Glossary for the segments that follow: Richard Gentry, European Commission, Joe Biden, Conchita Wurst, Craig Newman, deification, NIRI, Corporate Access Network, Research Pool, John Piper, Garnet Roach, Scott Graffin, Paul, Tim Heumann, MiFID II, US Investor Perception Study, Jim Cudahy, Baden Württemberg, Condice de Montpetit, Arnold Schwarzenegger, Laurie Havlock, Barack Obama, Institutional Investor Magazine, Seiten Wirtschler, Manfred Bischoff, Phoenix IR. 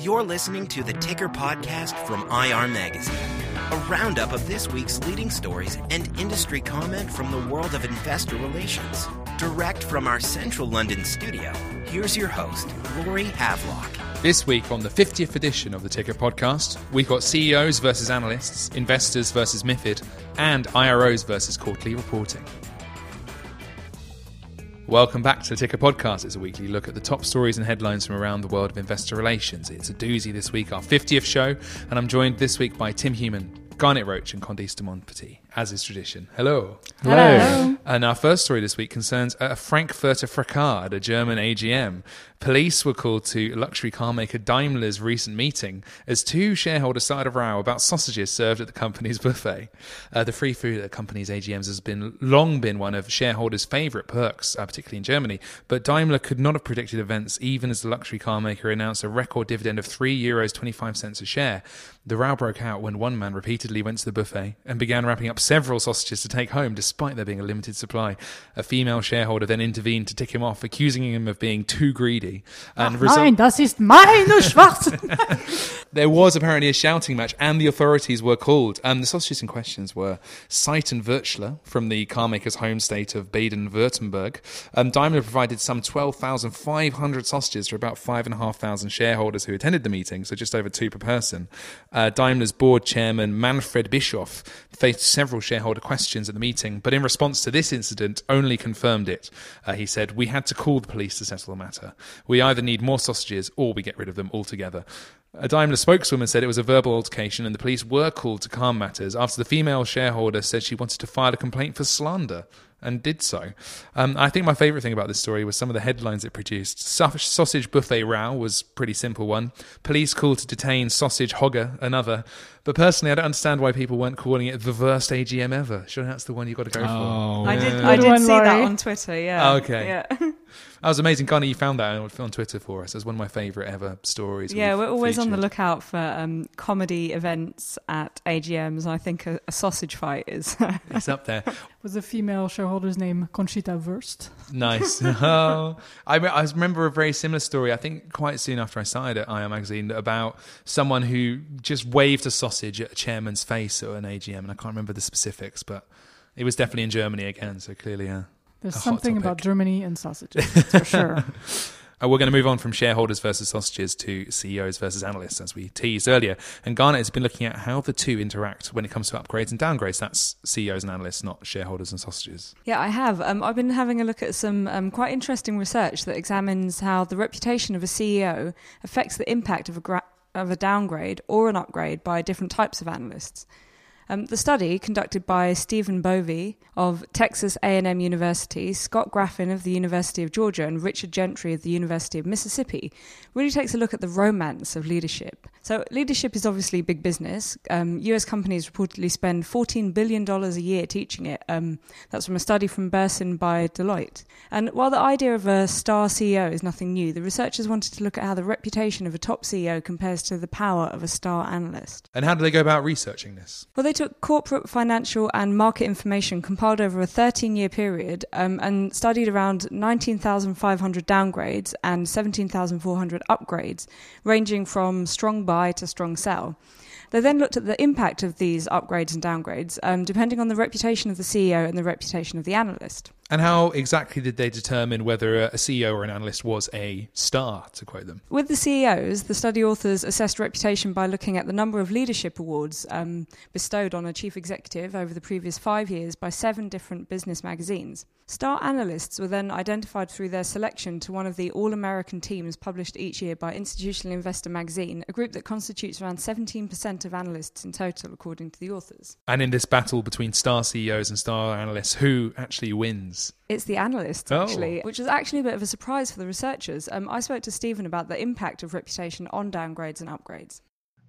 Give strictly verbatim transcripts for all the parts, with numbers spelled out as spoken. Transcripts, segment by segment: You're listening to the Ticker Podcast from I R Magazine, a roundup of this week's leading stories and industry comment from the world of investor relations. Direct from our central London studio, here's your host, Laurie Havlock. This week on the fiftieth edition of the Ticker Podcast, we've got C E Os versus analysts, investors versus MiFID, and I R Os versus quarterly reporting. Welcome back to the Ticker Podcast. It's a weekly look at the top stories and headlines from around the world of investor relations. It's a doozy this week, our fiftieth show, and I'm joined this week by Tim Heumann, Garnet Roach and Condice de Montpetit, as is tradition. Hello. Hello. Hello. And our first story this week concerns a Frankfurter fracas at a German A G M. Police were called to luxury car maker Daimler's recent meeting as two shareholders started a row about sausages served at the company's buffet. Uh, the free food at the company's A G Ms has been long been one of shareholders' favourite perks, uh, particularly in Germany. But Daimler could not have predicted events, even as the luxury car maker announced a record dividend of three euros twenty-five a share. The row broke out when one man repeatedly went to the buffet and began wrapping up several sausages to take home, despite there being a limited supply. A female shareholder then intervened to tick him off, accusing him of being too greedy. And Ach, resu- nein, das ist meine Schwarzen. There was apparently a shouting match, and the authorities were called. Um, the sausages in question were Seiten Wirtschler from the carmaker's home state of Baden Württemberg. Um, Daimler provided some twelve thousand five hundred sausages for about five thousand five hundred shareholders who attended the meeting, so just over two per person. Uh, Daimler's board chairman Manfred Bischoff faced several shareholder questions at the meeting, but in response to this incident only confirmed it. Uh, he said, "We had to call the police to settle the matter. We either need more sausages or we get rid of them altogether." A Daimler spokeswoman said it was a verbal altercation and the police were called to calm matters after the female shareholder said she wanted to file a complaint for slander and did so. Um, I think my favourite thing about this story was some of the headlines it produced. Sausage buffet row was a pretty simple one. Police called to detain sausage hogger, another. But personally, I don't understand why people weren't calling it the worst A G M ever. Sure, that's the one you've got to go oh, for. I did, yeah. I did see that on Twitter, yeah. Oh, okay. Yeah. That was amazing. Garnet, you found that on Twitter for us. It was one of my favourite ever stories. Yeah, we're always featured on the lookout for um, comedy events at A G Ms. I think a, a sausage fight is... it's up there. Was the female shareholder's name Conchita Wurst? Nice. oh, I, re- I remember a very similar story, I think quite soon after I started at I R Magazine, about someone who just waved a sausage at a chairman's face at an A G M. And I can't remember the specifics, but it was definitely in Germany again. So clearly, yeah. Uh, There's something about Germany and sausages, that's for sure. Uh, we're going to move on from shareholders versus sausages to C E Os versus analysts, as we teased earlier. And Garnet has been looking at how the two interact when it comes to upgrades and downgrades. That's C E Os and analysts, not shareholders and sausages. Yeah, I have. Um, I've been having a look at some um, quite interesting research that examines how the reputation of a C E O affects the impact of a, gra- of a downgrade or an upgrade by different types of analysts. Um, the study, conducted by Stephen Bovey of Texas A and M University, Scott Graffin of the University of Georgia, and Richard Gentry of the University of Mississippi, really takes a look at the romance of leadership. So leadership is obviously big business. Um, U S companies reportedly spend fourteen billion dollars a year teaching it. Um, that's from a study from Bersin by Deloitte. And while the idea of a star C E O is nothing new, the researchers wanted to look at how the reputation of a top C E O compares to the power of a star analyst. And how do they go about researching this? Well, they took corporate, financial and market information compiled over a thirteen-year period um, and studied around nineteen thousand five hundred downgrades and seventeen thousand four hundred upgrades, ranging from strong buy to strong sell. They then looked at the impact of these upgrades and downgrades, um, depending on the reputation of the C E O and the reputation of the analyst. And how exactly did they determine whether a C E O or an analyst was a star, to quote them? With the C E Os, the study authors assessed reputation by looking at the number of leadership awards um, bestowed on a chief executive over the previous five years by seven different business magazines. Star analysts were then identified through their selection to one of the all-American teams published each year by Institutional Investor Magazine, a group that constitutes around seventeen percent of analysts in total, according to the authors. And in this battle between star C E Os and star analysts, who actually wins? It's the analysts, actually, oh. which was actually a bit of a surprise for the researchers. Um, I spoke to Stephen about the impact of reputation on downgrades and upgrades.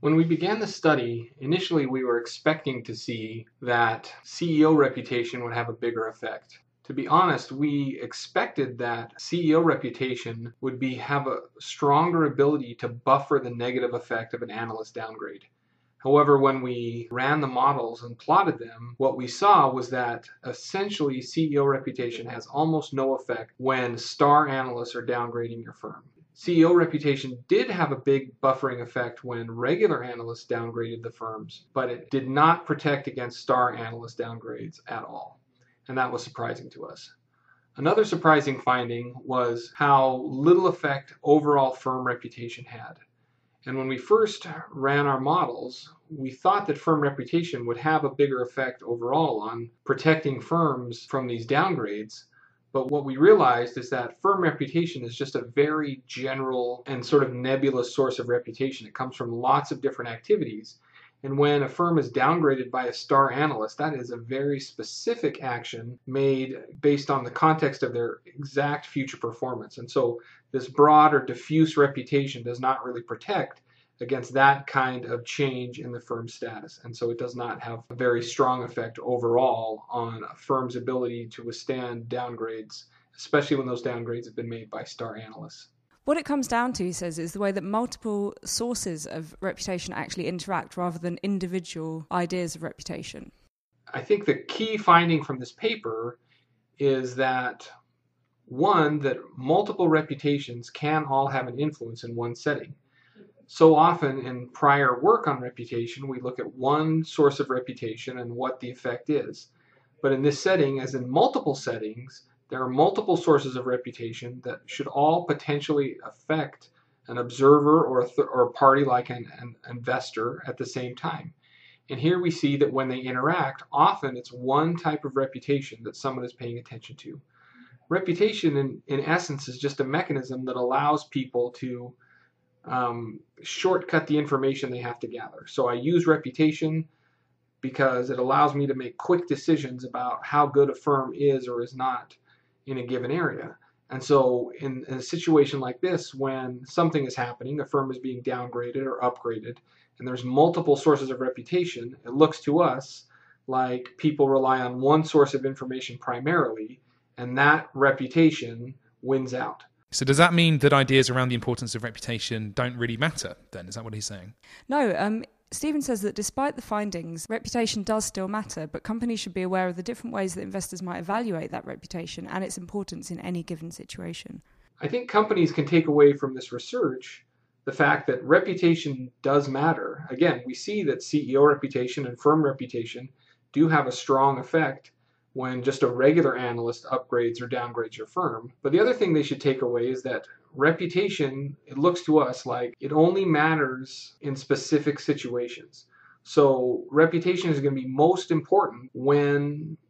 When we began the study, initially we were expecting to see that C E O reputation would have a bigger effect. To be honest, we expected that C E O reputation would be have a stronger ability to buffer the negative effect of an analyst downgrade. However, when we ran the models and plotted them, what we saw was that essentially C E O reputation has almost no effect when star analysts are downgrading your firm. C E O reputation did have a big buffering effect when regular analysts downgraded the firms, but it did not protect against star analyst downgrades at all. And that was surprising to us. Another surprising finding was how little effect overall firm reputation had. And when we first ran our models, we thought that firm reputation would have a bigger effect overall on protecting firms from these downgrades. But what we realized is that firm reputation is just a very general and sort of nebulous source of reputation. It comes from lots of different activities. And when a firm is downgraded by a star analyst, that is a very specific action made based on the context of their exact future performance. And so this broad or diffuse reputation does not really protect against that kind of change in the firm's status. And so it does not have a very strong effect overall on a firm's ability to withstand downgrades, especially when those downgrades have been made by star analysts. What it comes down to, he says, is the way that multiple sources of reputation actually interact rather than individual ideas of reputation. I think the key finding from this paper is that, one, that multiple reputations can all have an influence in one setting. So often in prior work on reputation, we look at one source of reputation and what the effect is. But in this setting, as in multiple settings, there are multiple sources of reputation that should all potentially affect an observer or a, th- or a party like an, an investor at the same time. And here we see that when they interact, often it's one type of reputation that someone is paying attention to. Reputation, in, in essence, is just a mechanism that allows people to Um, shortcut the information they have to gather. So I use reputation because it allows me to make quick decisions about how good a firm is or is not in a given area. And so in, in a situation like this, when something is happening, a firm is being downgraded or upgraded, and there's multiple sources of reputation, it looks to us like people rely on one source of information primarily, and that reputation wins out. So does that mean that ideas around the importance of reputation don't really matter then? Is that what he's saying? No. Um, Stephen says that despite the findings, reputation does still matter, but companies should be aware of the different ways that investors might evaluate that reputation and its importance in any given situation. I think companies can take away from this research the fact that reputation does matter. Again, we see that C E O reputation and firm reputation do have a strong effect when just a regular analyst upgrades or downgrades your firm. But the other thing they should take away is that reputation, it looks to us like it only matters in specific situations. So reputation is going to be most important when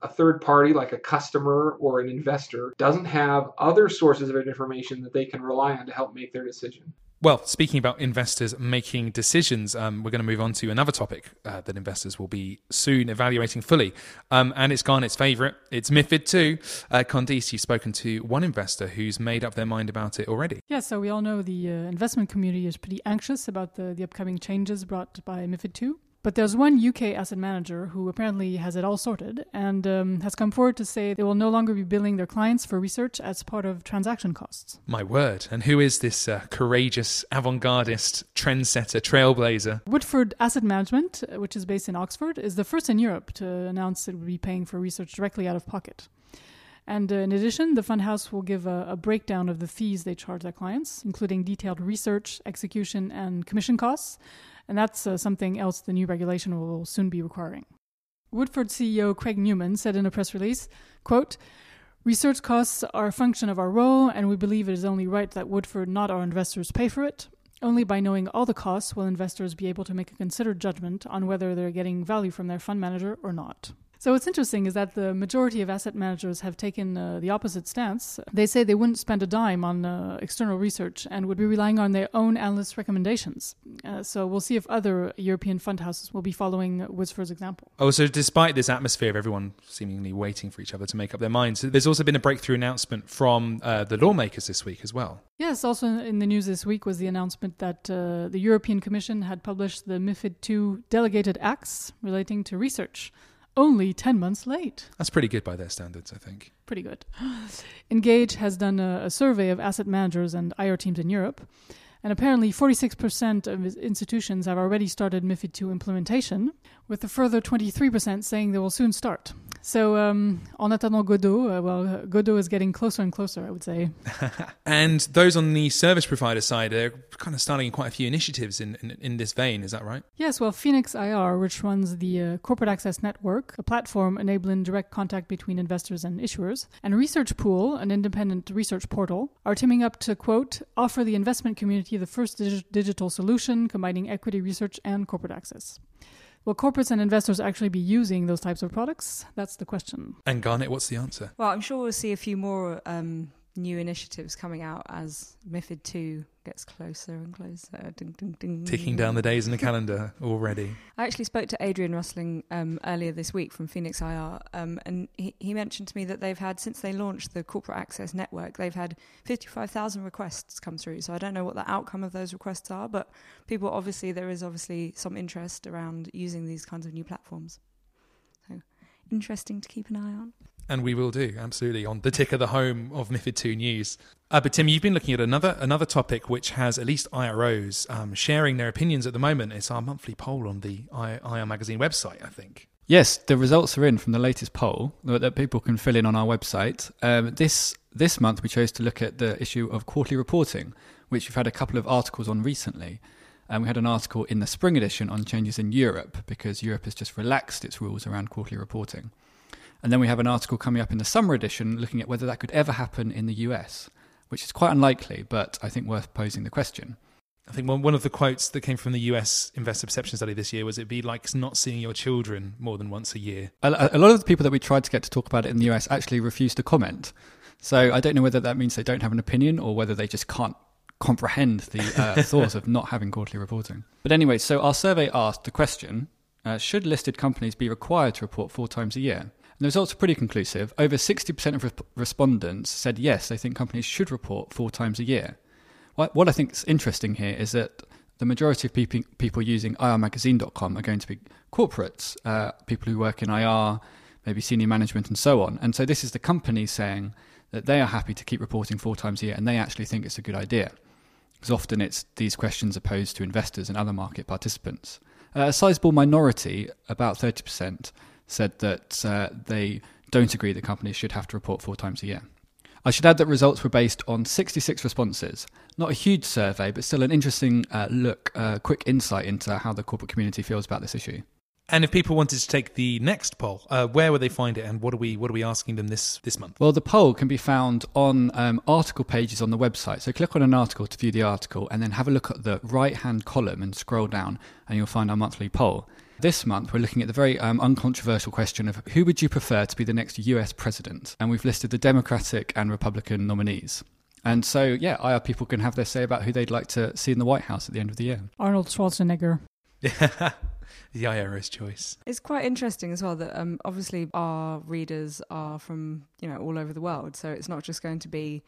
a third party like a customer or an investor doesn't have other sources of information that they can rely on to help make their decision. Well, speaking about investors making decisions, um, we're going to move on to another topic uh, that investors will be soon evaluating fully. Um, and it's Garnet's favourite. It's MiFID two. Uh, Condice, you've spoken to one investor who's made up their mind about it already. Yeah, so we all know the uh, investment community is pretty anxious about the, the upcoming changes brought by MiFID two. But there's one U K asset manager who apparently has it all sorted and um, has come forward to say they will no longer be billing their clients for research as part of transaction costs. My word. And who is this uh, courageous, avant-gardist, trendsetter, trailblazer? Woodford Asset Management, which is based in Oxford, is the first in Europe to announce it will be paying for research directly out of pocket. And uh, in addition, the fund house will give a, a breakdown of the fees they charge their clients, including detailed research, execution, and commission costs. And that's uh, something else the new regulation will soon be requiring. Woodford C E O Craig Newman said in a press release, quote, "Research costs are a function of our role, and we believe it is only right that Woodford, not our investors, pay for it. Only by knowing all the costs will investors be able to make a considered judgment on whether they're getting value from their fund manager or not." So what's interesting is that the majority of asset managers have taken uh, the opposite stance. They say they wouldn't spend a dime on uh, external research and would be relying on their own analysts' recommendations. Uh, so we'll see if other European fund houses will be following Woodford's example. Oh, so despite this atmosphere of everyone seemingly waiting for each other to make up their minds, there's also been a breakthrough announcement from uh, the lawmakers this week as well. Yes, also in the news this week was the announcement that uh, the European Commission had published the MiFID two delegated acts relating to research. Only ten months late. That's pretty good by their standards, I think. Pretty good. Engage has done a, a survey of asset managers and I R teams in Europe. And apparently forty-six percent of institutions have already started MiFID two implementation, with a further twenty-three percent saying they will soon start. So um, en attendant Godot, uh, well, Godot is getting closer and closer, I would say. And those on the service provider side are kind of starting quite a few initiatives in, in, in this vein, is that right? Yes, well, Phoenix I R, which runs the uh, Corporate Access Network, a platform enabling direct contact between investors and issuers, and Research Pool, an independent research portal, are teaming up to, quote, offer the investment community the first dig- digital solution combining equity research and corporate access. Will corporates and investors actually be using those types of products? That's the question. And Garnet, what's the answer? Well, I'm sure we'll see a few more um, new initiatives coming out as MiFID two gets closer and closer. Ding, ding, ding. Ticking down the days in the calendar already. I actually spoke to Adrian Rustling um, earlier this week from Phoenix I R, um, and he, he mentioned to me that they've had, since they launched the Corporate Access Network, they've had fifty-five thousand requests come through. So I don't know what the outcome of those requests are, but people obviously, there is obviously some interest around using these kinds of new platforms. So interesting to keep an eye on. And we will do, absolutely, on the ticker, the home of MiFID two news. Uh, but Tim, you've been looking at another another topic which has at least I R Os um, sharing their opinions at the moment. It's our monthly poll on the I R Magazine website, I think. Yes, the results are in from the latest poll that people can fill in on our website. Um, this this month we chose to look at the issue of quarterly reporting, which we've had a couple of articles on recently. And um, we had an article in the spring edition on changes in Europe, because Europe has just relaxed its rules around quarterly reporting. And then we have an article coming up in the summer edition looking at whether that could ever happen in the U S, which is quite unlikely, but I think worth posing the question. I think one one of the quotes that came from the U S Investor Perception Study this year was, it'd be like not seeing your children more than once a year. A, a lot of the people that we tried to get to talk about it in the U S actually refused to comment. So I don't know whether that means they don't have an opinion or whether they just can't comprehend the uh, thought of not having quarterly reporting. But anyway, so our survey asked the question, uh, should listed companies be required to report four times a year? The results are pretty conclusive. Over sixty percent of re- respondents said yes, they think companies should report four times a year. What, what I think is interesting here is that the majority of people, people using I R magazine dot com are going to be corporates, uh, people who work in I R, maybe senior management and so on. And so this is the company saying that they are happy to keep reporting four times a year and they actually think it's a good idea. Because often it's these questions posed to investors and other market participants. Uh, a sizable minority, about thirty percent, said that uh, they don't agree that companies should have to report four times a year. I should add that results were based on sixty-six responses. Not a huge survey, but still an interesting uh, look, uh, quick insight into how the corporate community feels about this issue. And if people wanted to take the next poll, uh, where would they find it, and what are we what are we asking them this, this month? Well, the poll can be found on um, article pages on the website. So click on an article to view the article, and then have a look at the right-hand column and scroll down, and you'll find our monthly poll. This month, we're looking at the very um, uncontroversial question of who would you prefer to be the next U S president? And we've listed the Democratic and Republican nominees. And so, yeah, I R people can have their say about who they'd like to see in the White House at the end of the year. Arnold Schwarzenegger. Yeah, the I R S choice. It's quite interesting as well that um, obviously our readers are from, you know, all over the world. So it's not just going to be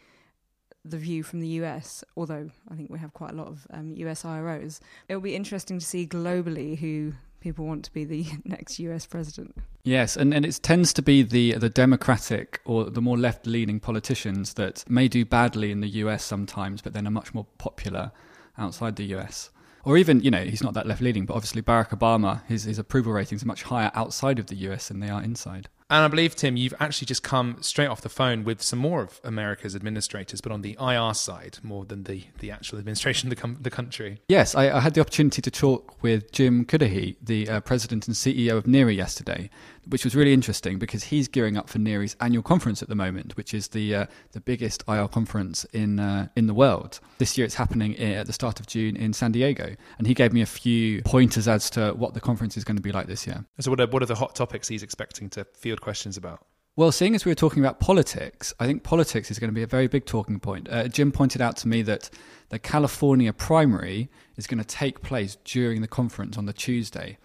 the view from the U S, although I think we have quite a lot of um, U S I R Os. It'll be interesting to see globally who people want to be the next U S president. Yes, and, and it tends to be the the Democratic or the more left-leaning politicians that may do badly in the U S sometimes, but then are much more popular outside the U S. Or even, you know, he's not that left-leaning, but obviously Barack Obama, his, his approval ratings are much higher outside of the U S than they are inside. And I believe, Tim, you've actually just come straight off the phone with some more of America's administrators, but on the I R side, more than the, the actual administration of the, com- the country. Yes, I, I had the opportunity to talk with Jim Cudahy, the uh, president and C E O of NIRI yesterday, which was really interesting because he's gearing up for NIRI's annual conference at the moment, which is the uh, the biggest I R conference in uh, in the world. This year it's happening at the start of June in San Diego. And he gave me a few pointers as to what the conference is going to be like this year. So what are, what are the hot topics he's expecting to field questions about? Well, seeing as we were talking about politics, I think politics is going to be a very big talking point. Uh, Jim pointed out to me that the California primary is going to take place during the conference on the Tuesday.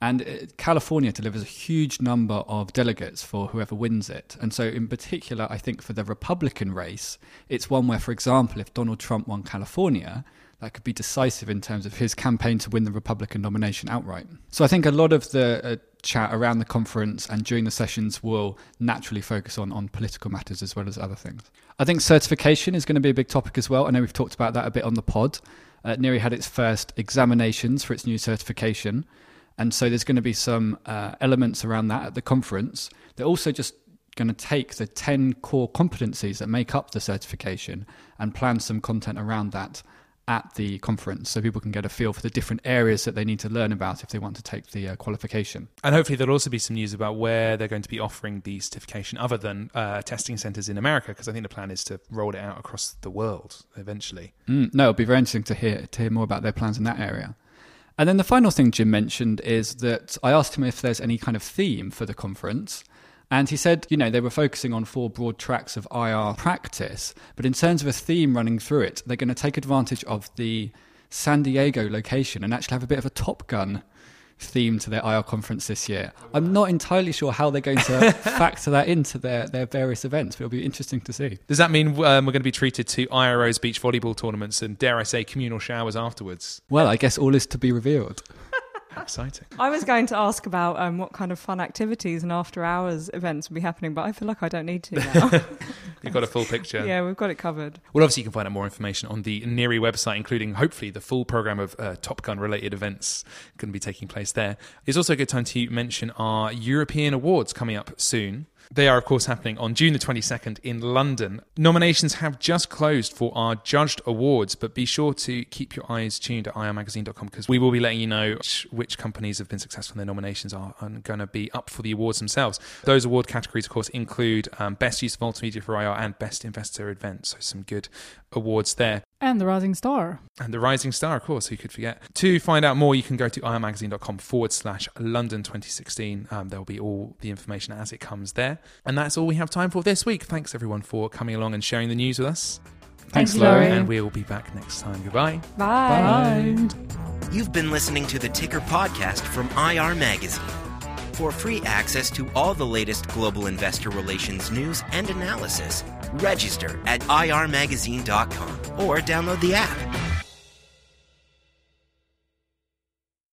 And it, California delivers a huge number of delegates for whoever wins it. And so in particular, I think for the Republican race, it's one where, for example, if Donald Trump won California, that could be decisive in terms of his campaign to win the Republican nomination outright. So I think a lot of the uh, chat around the conference and during the sessions will naturally focus on, on political matters as well as other things. I think certification is going to be a big topic as well. I know we've talked about that a bit on the pod. Uh, NIRI had its first examinations for its new certification. And so there's going to be some uh, elements around that at the conference. They're also just going to take the ten core competencies that make up the certification and plan some content around that at the conference, so people can get a feel for the different areas that they need to learn about if they want to take the uh, qualification. And hopefully there'll also be some news about where they're going to be offering the certification other than uh, testing centres in America, because I think the plan is to roll it out across the world eventually. Mm, no, it'll be very interesting to hear, to hear more about their plans in that area. And then the final thing Jim mentioned is that I asked him if there's any kind of theme for the conference. And he said, you know, they were focusing on four broad tracks of I R practice, but in terms of a theme running through it, they're going to take advantage of the San Diego location and actually have a bit of a Top Gun theme to their I R conference this year. I'm not entirely sure how they're going to factor that into their, their various events, but it'll be interesting to see. Does that mean um, we're going to be treated to I R O's beach volleyball tournaments and, dare I say, communal showers afterwards? Well, I guess all is to be revealed. How exciting. I was going to ask about um, what kind of fun activities and after hours events will be happening, but I feel like I don't need to now. You've got a full picture. Yeah, we've got it covered. Well, obviously you can find out more information on the NIRI website, including hopefully the full programme of uh, Top Gun related events going to be taking place there. It's also a good time to mention our European Awards coming up soon. They are, of course, happening on June the twenty-second in London. Nominations have just closed for our judged awards, but be sure to keep your eyes tuned at I R magazine dot com, because we will be letting you know which, which companies have been successful in their nominations are and going to be up for the awards themselves. Those award categories, of course, include um, Best Use of Multimedia for I R and Best Investor Event, so some good awards there. And The Rising Star. And The Rising Star, of course, who could forget. To find out more, you can go to I R magazine dot com forward slash London twenty sixteen. Um, there'll be all the information as it comes there. And that's all we have time for this week. Thanks, everyone, for coming along and sharing the news with us. Thanks, Thanks Laurie. And we'll be back next time. Goodbye. Bye. Bye. You've been listening to the Ticker podcast from I R Magazine. For free access to all the latest global investor relations news and analysis, register at I R magazine dot com or download the app.